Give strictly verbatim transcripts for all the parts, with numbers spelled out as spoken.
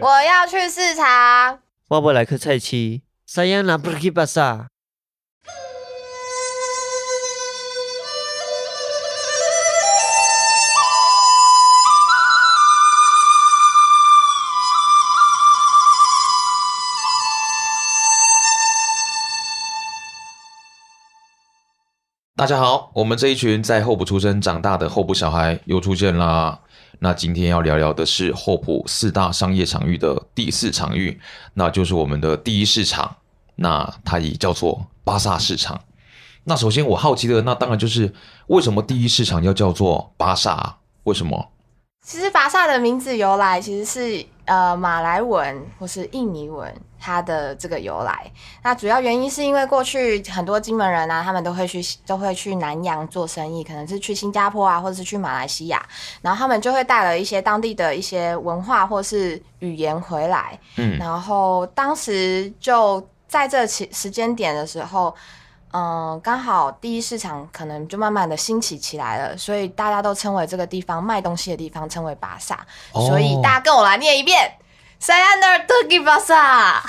我要去市场。我要来去菜市。啥样拿不去巴萨？大家好，我们这一群在厚朴出生长大的厚朴小孩又出现啦。那今天要聊聊的是厚朴四大商业场域的第四场域，那就是我们的第一市场，那它也叫做巴萨市场。那首先我好奇的那当然就是为什么第一市场要叫做巴萨？为什么？其实巴萨的名字由来其实是呃马来文或是印尼文它的这个由来，那主要原因是因为过去很多金门人啊，他们都会去都会去南洋做生意，可能是去新加坡啊，或者是去马来西亚，然后他们就会带了一些当地的一些文化或是语言回来，嗯，然后当时就在这时间点的时候，嗯，刚好第一市场可能就慢慢的兴起起来了，所以大家都称为这个地方卖东西的地方称为巴萨，哦，所以大家跟我来念一遍。Sayana Turkey Plaza，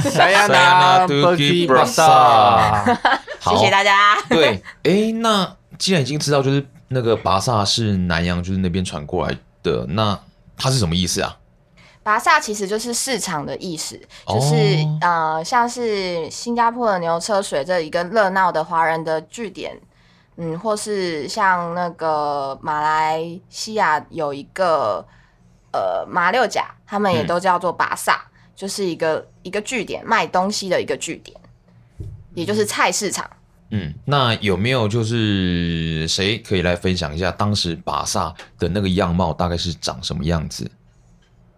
Sayana Turkey Plaza， 谢谢大家。对，哎，那既然已经知道就是那个巴萨是南洋就是那边传过来的，那它是什么意思啊？巴萨其实就是市场的意思，就是、oh. 呃，像是新加坡的牛车水这一个热闹的华人的据点。嗯，或是像那个马来西亚有一个。呃，马六甲他们也都叫做巴萨，嗯，就是一个一个据点，卖东西的一个据点，也就是菜市场。嗯，那有没有就是谁可以来分享一下当时巴萨的那个样貌大概是长什么样子？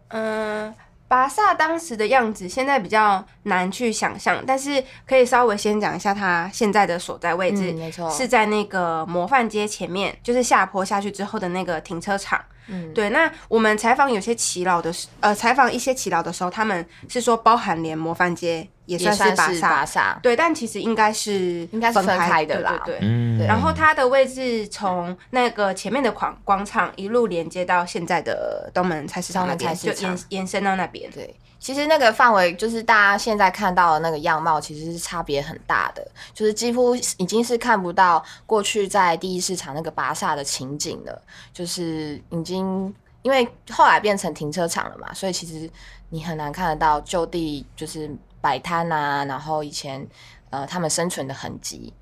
嗯、呃，巴萨当时的样子现在比较难去想象，但是可以稍微先讲一下它现在的所在位置，嗯，没错，是在那个模范街前面，就是下坡下去之后的那个停车场。嗯，对，那我们采访有些耆老的，呃，采访一些耆老的时候，他们是说包含连模范街也算是巴萨，对，但其实应该是应该是分开的啦，对对对，嗯，然后它的位置从那个前面的广广场一路连接到现在的东门菜市场那边，就延延伸到那边，对。其实那个范围就是大家现在看到的那个样貌其实是差别很大的，就是几乎已经是看不到过去在第一市场那个巴萨的情景了，就是已经因为后来变成停车场了嘛，所以其实你很难看得到就地就是摆摊啊，然后以前呃他们生存的痕迹。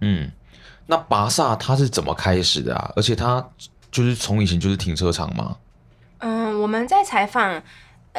嗯，那巴萨它是怎么开始的啊？而且它就是从以前就是停车场吗？嗯，我们在采访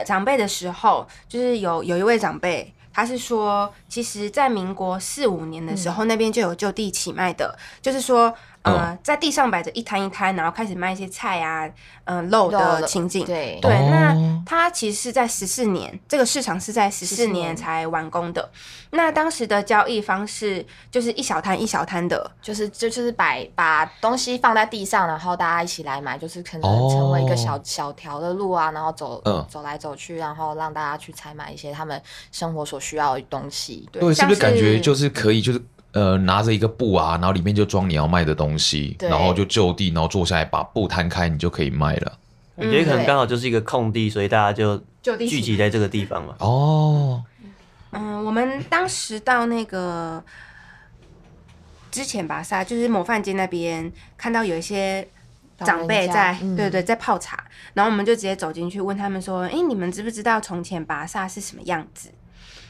长辈的时候，就是有有一位长辈，他是说，其实，在民国四五年的时候，嗯，那边就有就地起卖的，就是说，呃，嗯，在地上摆着一摊一摊，然后开始卖一些菜啊，嗯、呃，肉的情景。对对，哦，那他其实是在十四年，这个市场是在十四年才完工的。那当时的交易方式就是一小摊一小摊的，就是就就是摆把东西放在地上，然后大家一起来买，就是可能成为一个小、哦、小条的路啊，然后走、嗯、走来走去，然后让大家去采买一些他们生活所需要的东西。对，对，是不是感觉就是可以就是呃拿着一个布啊，然后里面就装你要卖的东西，然后就就地然后坐下来把布摊开，你就可以卖了。我觉得可能刚好就是一个空地，所以大家就聚集在这个地方嘛。哦。嗯，我们当时到那个之前巴萨，就是模范街那边，看到有一些长辈在，嗯、对对，在泡茶，然后我们就直接走进去问他们说：“哎、欸，你们知不知道从前巴萨是什么样子？”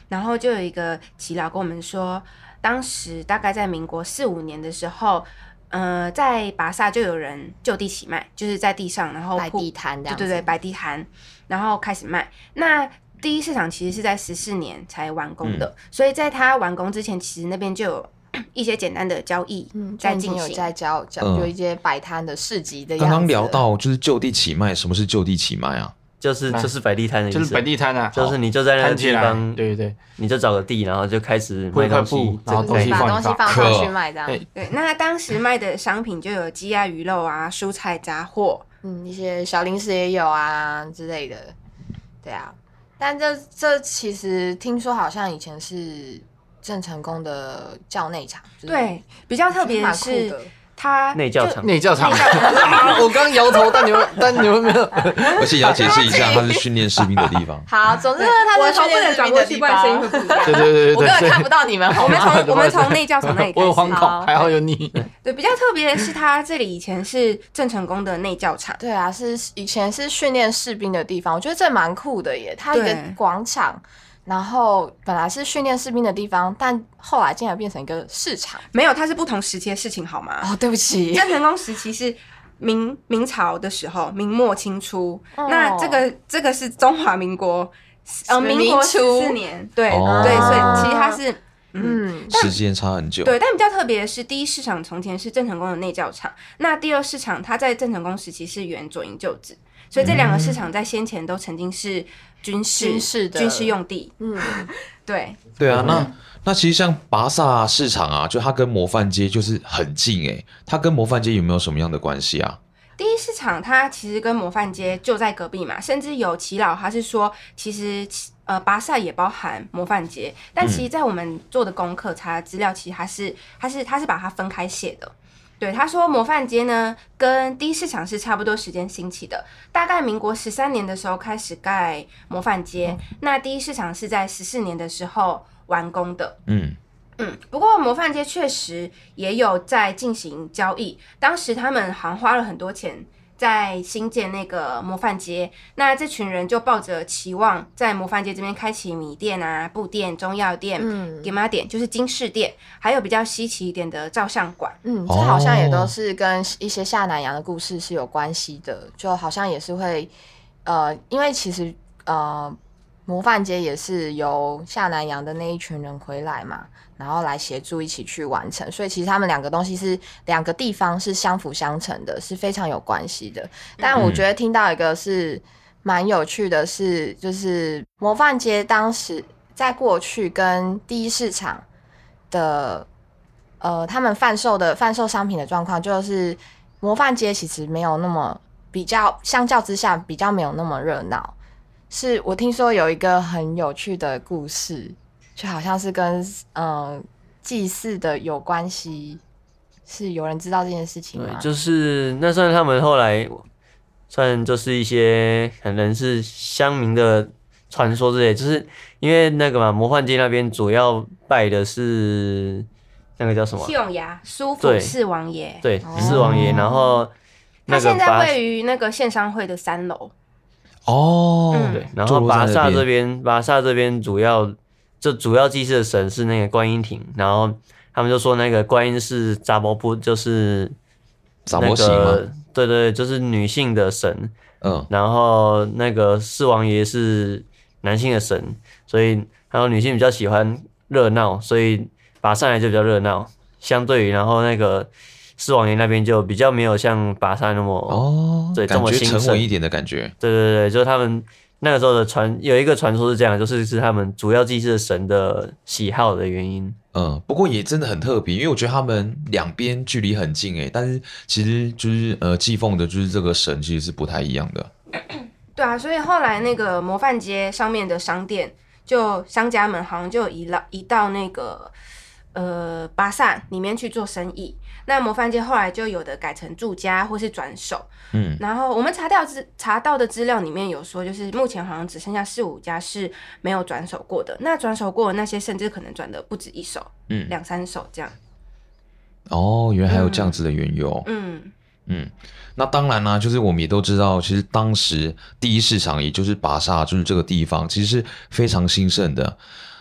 然后就有一个耆老跟我们说，当时大概在民国四五年的时候，呃，在巴萨就有人就地起卖，就是在地上，然后摆地摊这样子，对对对，摆地摊，然后开始卖。那第一市场其实是在十四年才完工的，嗯，所以在它完工之前，其实那边就有一些简单的交易在进行，嗯，有在交交有一些摆摊的市集的样子。刚刚聊到就是就地起卖，什么是就地起卖啊？就是就是摆地摊的意思，就是摆地摊啊，就是你就在那个地方，对对对，你就找个地，然后就开始卖东西，然后东西放上去卖这样。对，那当时卖的商品就有鸡鸭鱼肉啊、蔬菜杂货，嗯，一些小零食也有啊之类的，对啊。但这这其实听说好像以前是郑成功的教内场，对，比较特别的是他内教场，内教场，我刚摇头，但你们但你们没有，而且也要解释一下，它是训练士兵的地方。好，总之它是训练士兵的地方。对对对对，我根本看不到你们。我们从我们从内教场那里开始。我有惶恐，还好有你。对，比较特别的是，它这里以前是郑成功的内教场。对啊，是以前是训练士兵的地方，我觉得这蛮酷的耶。它一个广场。然后本来是训练士兵的地方，但后来竟然变成一个市场。没有，它是不同时期的事情，好吗？哦，对不起。郑成功时期是明明朝的时候，明末清初。哦、那这个这个是中华民国，呃，民国十四年。对、哦、对，所以其实它是。嗯，时间差很久。对，但比较特别的是，第一市场从前是郑成功的内教场，那第二市场它在郑成功时期是原左营旧址，所以这两个市场在先前都曾经是军事、嗯、军事的军事用地。嗯，对。对啊，那那其实像拔萨市场啊，就它跟模范街就是很近哎、欸，它跟模范街有没有什么样的关系啊？第一市场它其实跟模范街就在隔壁嘛，甚至有耆老他是说，其实呃拔萨也包含模范街，但其实在我们做的功课查资料，其实它是它是它是把它分开写的。对，他说模范街呢跟第一市场是差不多时间兴起的，大概民国十三年的时候开始盖模范街，那第一市场是在十四年的时候完工的。嗯。嗯，不过模范街确实也有在进行交易，当时他们好像花了很多钱在新建那个模范街，那这群人就抱着期望在模范街这边开启米店啊、布店、中药店、嗯、给妈店，就是金饰店，还有比较稀奇一点的照相馆。嗯，这好像也都是跟一些下南洋的故事是有关系的，就好像也是会呃，因为其实呃模范街也是由下南洋的那一群人回来嘛，然后来协助一起去完成，所以其实他们两个东西是两个地方是相辅相成的，是非常有关系的。但我觉得听到一个是蛮有趣的是，就是模范街当时在过去跟第一市场的呃他们贩售的贩售商品的状况，就是模范街其实没有那么比较相较之下比较没有那么热闹。是我听说有一个很有趣的故事，就好像是跟嗯祭祀的有关系，是有人知道这件事情吗？对，就是那算他们后来算就是一些可能是乡民的传说之类，就是因为那个嘛，模范街那边主要拜的是那个叫什么？西王爷，苏府四王爷。对，四王爷，然后那个他现在位于那个县商会的三楼。哦，嗯、对，然后拔萨这边，拔萨这边主要就主要祭祀的神是那个观音亭，然后他们就说那个观音是杂婆布，就是杂婆媳嘛，对对，就是女性的神，嗯，然后那个四王爷是男性的神，所以还有女性比较喜欢热闹，所以拔萨来就比较热闹，相对于然后那个。四王爷那边就比较没有像拔萨那么哦，对，这么沉稳一点的感觉。对对对，就是他们那个时候的传有一个传说是这样，就是是他们主要祭祀神的喜好的原因。嗯，不过也真的很特别，因为我觉得他们两边距离很近诶，但是其实就是呃祭奉的就是这个神其实是不太一样的。对啊，所以后来那个模范街上面的商店，就商家们好像就移到移到那个。呃，巴萨里面去做生意，那模范街后来就有的改成住家或是转手，嗯，然后我们查到查到的资料里面有说，就是目前好像只剩下四五家是没有转手过的，那转手过的那些甚至可能转的不止一手，嗯，两三手这样。哦，原来还有这样子的缘由，嗯。嗯嗯，那当然啦、啊，就是我们也都知道，其实当时第一市场，也就是拔萨，就是这个地方，其实是非常兴盛的。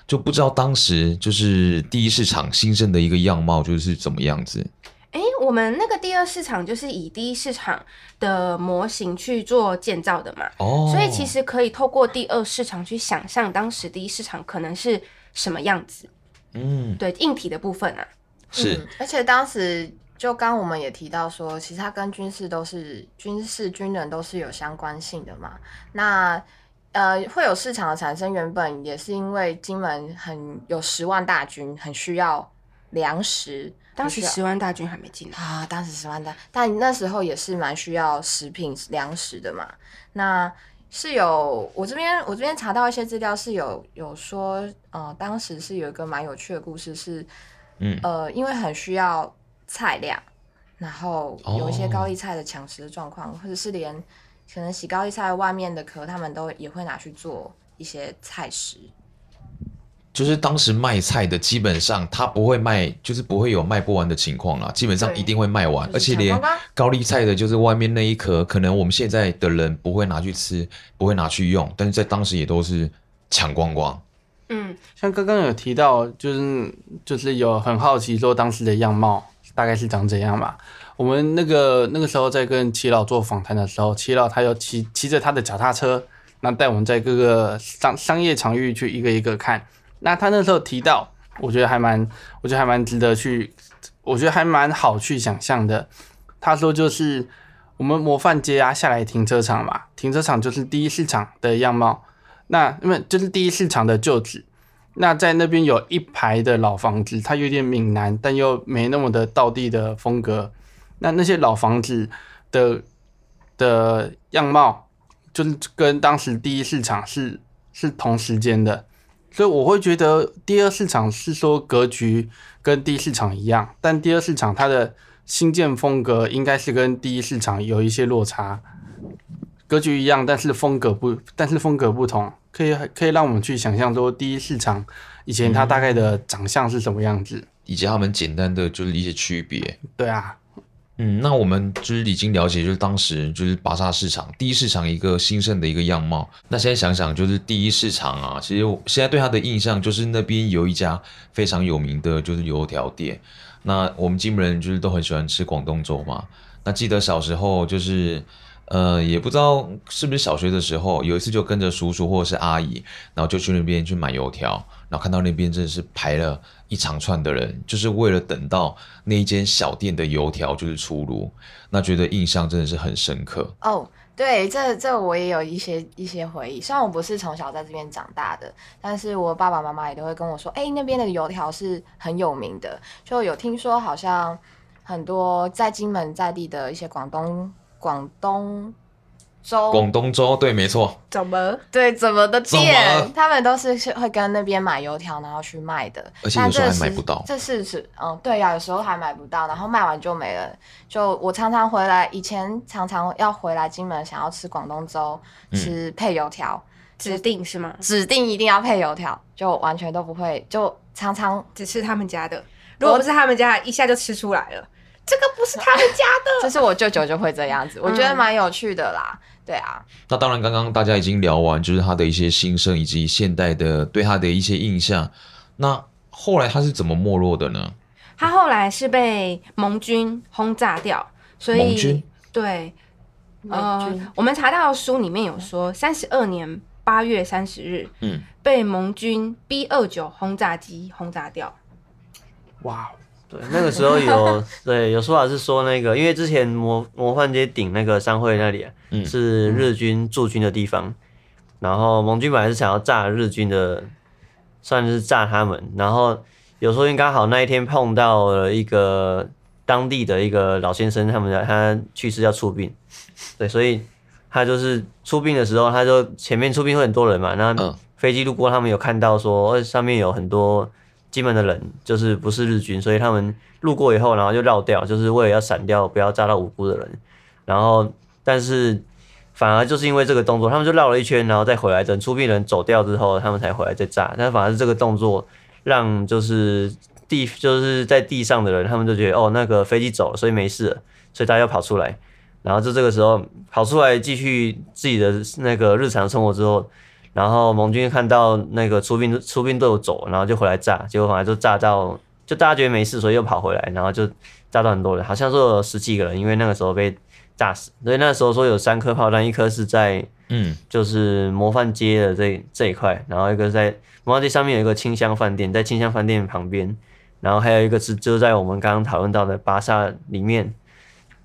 就不知道当时就是第一市场兴盛的一个样貌就是怎么样子。哎、欸，我们那个第二市场就是以第一市场的模型去做建造的嘛，哦，所以其实可以透过第二市场去想象当时第一市场可能是什么样子。嗯，对，硬体的部分啊，是，嗯、而且当时。就刚我们也提到说，其实它跟军事都是军事军人都是有相关性的嘛。那呃，会有市场的产生，原本也是因为金门很有十万大军，很需要粮食。当时十万大军还没进来啊，当时十万大，但那时候也是蛮需要食品粮食的嘛。那是有我这边我这边查到一些资料是有有说，呃，当时是有一个蛮有趣的故事是，嗯呃，因为很需要。菜量，然后有一些高丽菜的抢食的状况， oh. 或者是连可能洗高丽菜外面的壳他们都也会拿去做一些菜食。就是当时卖菜的基本上他不会卖，就是不会有卖不完的情况啦，基本上一定会卖完，而且连高丽菜的就是外面那一壳可能我们现在的人不会拿去吃，不会拿去用，但是在当时也都是抢光光。嗯，像刚刚有提到，就是就是有很好奇说当时的样貌大概是长怎样嘛？我们那个那个时候在跟齐老做访谈的时候，齐老他有骑骑着他的脚踏车，那带我们在各个商商业场域去一个一个看。那他那时候提到，我觉得还蛮，我觉得还蛮值得去，我觉得还蛮好去想象的。他说就是我们模范街啊下来停车场嘛，停车场就是第一市场的样貌。那因为就是第一市场的旧址，那在那边有一排的老房子，它有点闽南，但又没那么的道地的风格。那那些老房子的的样貌，就是跟当时第一市场是是同时间的，所以我会觉得第二市场是说格局跟第一市场一样，但第二市场它的新建风格应该是跟第一市场有一些落差。格局一样，但是风格不，但是风格不同，可以可以让我们去想象说，第一市场以前它大概的长相是什么样子，嗯、以及他们简单的就是一些区别。对啊，嗯，那我们就是已经了解，就是当时就是巴萨市场第一市场一个兴盛的一个样貌。那现在想想，就是第一市场啊，其实我现在对它的印象就是那边有一家非常有名的就是油条店。那我们金门人就是都很喜欢吃广东粥嘛。那记得小时候就是。呃，也不知道是不是小学的时候，有一次就跟着叔叔或者是阿姨，然后就去那边去买油条，然后看到那边真的是排了一长串的人，就是为了等到那一间小店的油条就是出炉，那觉得印象真的是很深刻。哦，对，这这我也有一些一些回忆。虽然我不是从小在这边长大的，但是我爸爸妈妈也都会跟我说，哎，那边的油条是很有名的，就有听说好像很多在金门在地的一些广东。广东粥，广东粥，对，没错。怎么？对，怎么的店，他们都是会跟那边买油条，然后去卖的。而且有时候还买不到。这是是，嗯，对呀、啊，有时候还买不到，然后卖完就没了。就我常常回来，以前常常要回来金门，想要吃广东粥，吃配油条，嗯、指定是吗？指定一定要配油条，就完全都不会，就常常只吃他们家的。如果不是他们家，一下就吃出来了。这个不是他们家的，这是我舅舅就会这样子，我觉得蛮有趣的啦。对啊，那当然，刚刚大家已经聊完，就是他的一些兴盛以及现代的对他的一些印象。那后来他是怎么没落的呢？他后来是被盟军轰炸掉，所以盟军对，呃，我们查到的书里面有说，三十二年八月三十日，嗯，被盟军 B 二十九 轰炸机轰炸掉。哇。对，那个时候有对有说法是说那个，因为之前模模范街顶那个商会那里、啊嗯、是日军驻军的地方，然后盟军本来是想要炸日军的，算是炸他们，然后有时候因为刚好那一天碰到了一个当地的一个老先生，他们他去世要出殡，对，所以他就是出殡的时候，他就前面出殡会很多人嘛，那飞机路过他们有看到说上面有很多。金门的人就是不是日军，所以他们路过以后，然后就绕掉，就是为了要闪掉，不要炸到无辜的人。然后，但是反而就是因为这个动作，他们就绕了一圈，然后再回来。等出殡人走掉之后，他们才回来再炸。但反而是这个动作，让就是地就是在地上的人，他们就觉得哦，那个飞机走了，所以没事了，所以大家又跑出来。然后就这个时候跑出来继续自己的那个日常生活之后。然后盟军看到那个出兵出兵队伍走，然后就回来炸，结果反而就炸到，就大家觉得没事，所以又跑回来，然后就炸到很多人，好像说有十几个人，因为那个时候被炸死。所以那时候说有三颗炮弹，一颗是在嗯，就是模范街的这这一块，然后一个在模范街上面有一个清香饭店，在清香饭店旁边，然后还有一个是就在我们刚刚讨论到的巴萨里面，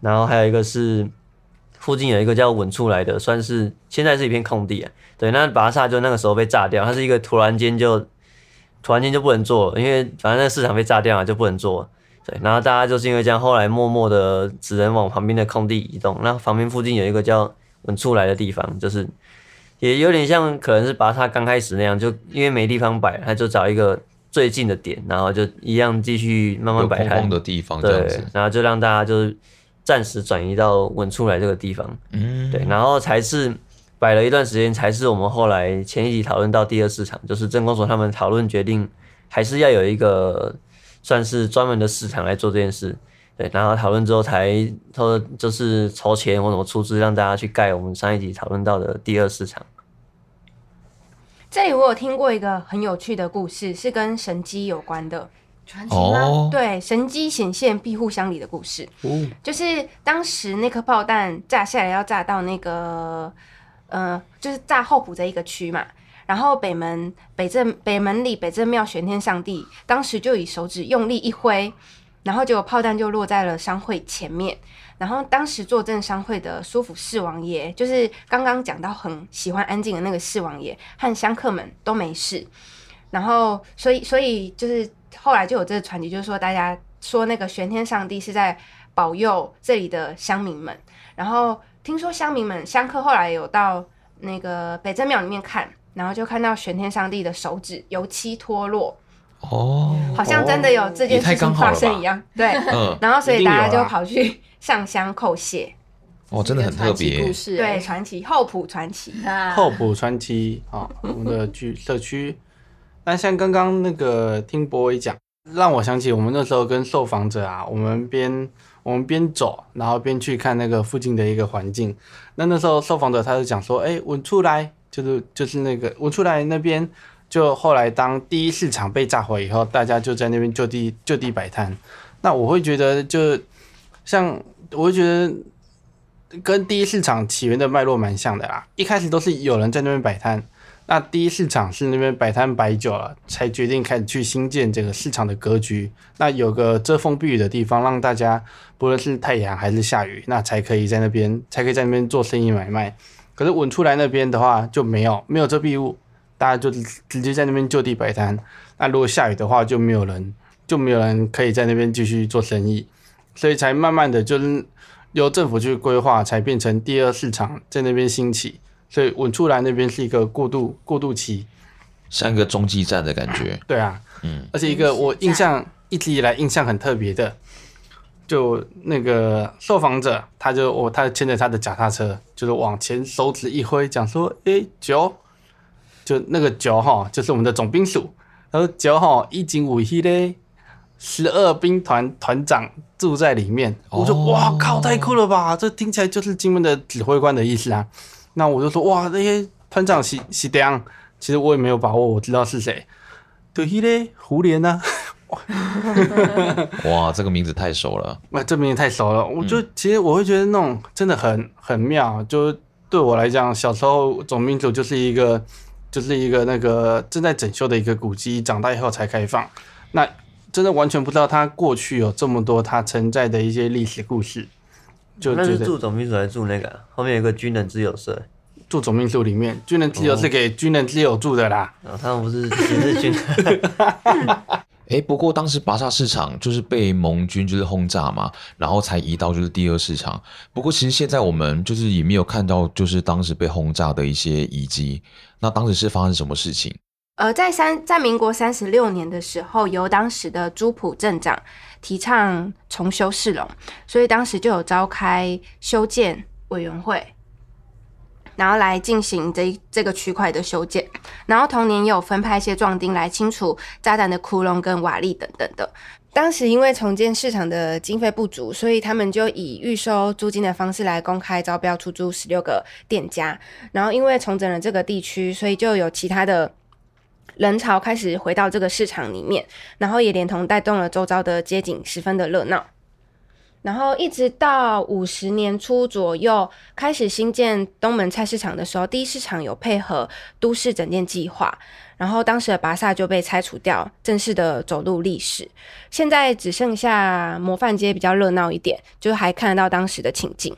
然后还有一个是。附近有一个叫稳出来的，算是现在是一片空地啊。对，那巴萨就那个时候被炸掉，它是一个突然间就突然间就不能做了，因为反正那个市场被炸掉了就不能做了。对，然后大家就是因为这样，后来默默的只能往旁边的空地移动。那旁边附近有一个叫稳出来的地方，就是也有点像可能是巴萨刚开始那样，就因为没地方摆，他就找一个最近的点，然后就一样继续慢慢摆摊，空空的地方这样子，对，然后就让大家就是暂时转移到稳出来这个地方，嗯，对，然后才是摆了一段时间，才是我们后来前一集讨论到第二市场，就是镇公所他们讨论决定还是要有一个算是专门的市场来做这件事，对，然后讨论之后才就是筹钱或什么出资让大家去盖我们上一集讨论到的第二市场。这里我有听过一个很有趣的故事，是跟神机有关的。传奇吗？哦、对，神机显现庇护乡里的故事、哦，就是当时那颗炮弹炸下来要炸到那个，呃，就是炸后埔这一个区嘛。然后北门北正北门里北正庙玄天上帝，当时就以手指用力一挥，然后结果炮弹就落在了商会前面。然后当时坐镇商会的苏府四王爷，就是刚刚讲到很喜欢安静的那个四王爷和香客们都没事，然后所以所以就是后来就有这个传奇，就是说大家说那个玄天上帝是在保佑这里的乡民们，然后听说乡民们香客后来有到那个北正庙里面看，然后就看到玄天上帝的手指油漆脱落。哦，好像真的有这件事情发生一样，对、嗯，然后所以大家就跑去上香叩谢。哦，真的很特别，对，传奇后埔传奇，后埔传奇啊，我们的社区。那像刚刚那个听波一讲，让我想起我们那时候跟受访者啊，我们边我们边走，然后边去看那个附近的一个环境。那那时候受访者他就讲说，哎、欸，文出来就是就是那个文出来那边。就后来当第一市场被炸毁以后，大家就在那边就地就地摆摊。那我会觉得就像我会觉得跟第一市场起源的脉络蛮像的啦。一开始都是有人在那边摆摊，那第一市场是那边摆摊摆久了，才决定开始去新建这个市场的格局。那有个遮风避雨的地方，让大家不论是太阳还是下雨，那才可以在那边才可以在那边做生意买卖。可是稳出来那边的话就没有没有遮蔽物。大家就直接在那边就地摆摊，那如果下雨的话就没有人就没有人可以在那边继续做生意，所以才慢慢的就是由政府去规划，才变成第二市场在那边兴起，所以稳出来那边是一个过渡过渡期，像一个中继站的感觉。对啊，嗯，而且一个我印象一直以来印象很特别的，就那个受访者他就我、哦、他牵着他的脚踏车，就是往前手指一挥，讲说，哎，九。就那个九哈，就是我们的总兵署。他说九哈一警五一嘞，十二兵团团长住在里面。我说哇靠，太酷了吧！这听起来就是金门的指挥官的意思啊。那我就说哇，那些团长是是怎样？其实我也没有把握，我知道是谁。对嘞，胡琏啊。哇，这个名字太熟了。那、啊、这名字太熟了，我就、嗯、其实我会觉得那种真的很很妙。就对我来讲，小时候总兵署就是一个。就是一个那个正在整修的一个古迹，长大以后才开放。那真的完全不知道它过去有这么多它存在的一些历史故事。就那是住总兵署还是住那个、啊？后面有一个军人之友社，住总兵署里面，军人之友是给军人之友住的啦。哦、他们不是只是军人。欸、不过当时拔萨市场就是被盟军就是轰炸嘛，然后才移到就是第二市场。不过其实现在我们就是也没有看到就是当时被轰炸的一些遗迹。那当时是发生什么事情？呃，在三在民国三十六年的时候，由当时的朱普镇长提倡重修市容，所以当时就有召开修建委员会。然后来进行这这个区块的修建，然后同年也有分派一些壮丁来清除炸弹的窟窿跟瓦砾等等的。当时因为重建市场的经费不足，所以他们就以预收租金的方式来公开招标出租十六个店家。然后因为重整了这个地区，所以就有其他的人潮开始回到这个市场里面，然后也连同带动了周遭的街景，十分的热闹。然后一直到五十年初左右开始新建东门菜市场的时候，第一市场有配合都市整建计划，然后当时的拔萨就被拆除掉，正式的走入历史。现在只剩下模范街比较热闹一点，就还看得到当时的情景。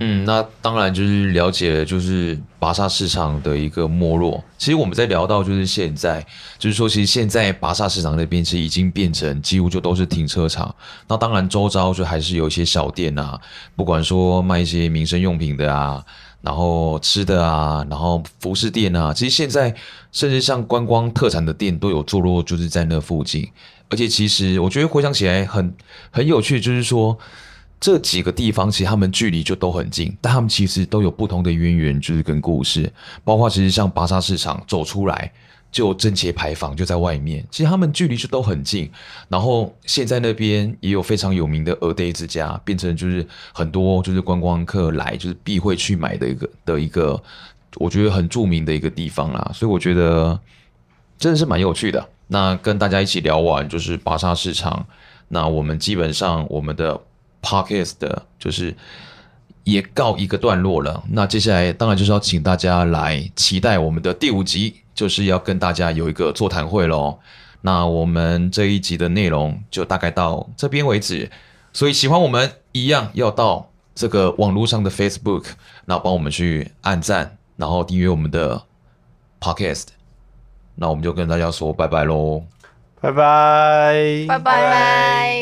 嗯，那当然就是了解了就是拔萨市场的一个没落。其实我们在聊到就是现在，就是说其实现在拔萨市场那边其实已经变成几乎就都是停车场。那当然周遭就还是有一些小店啊，不管说卖一些民生用品的啊，然后吃的啊，然后服饰店啊，其实现在甚至像观光特产的店都有坐落就是在那附近。而且其实我觉得回想起来很很有趣，就是说这几个地方其实他们距离就都很近，但他们其实都有不同的渊源，就是跟故事。包括其实像巴莎市场走出来就正切牌坊就在外面，其实他们距离就都很近。然后现在那边也有非常有名的蚵嗲之家，变成就是很多就是观光客来就是必会去买的一个的一个，我觉得很著名的一个地方啦。所以我觉得真的是蛮有趣的。那跟大家一起聊完就是巴莎市场，那我们基本上我们的 podcast 的就是也告一个段落了。那接下来当然就是要请大家来期待我们的第五集。就是要跟大家有一个座谈会咯。那我们这一集的内容就大概到这边为止，所以喜欢我们一样要到这个网络上的 Facebook， 那帮我们去按赞，然后订阅我们的 Podcast。 那我们就跟大家说拜拜咯，拜拜拜拜。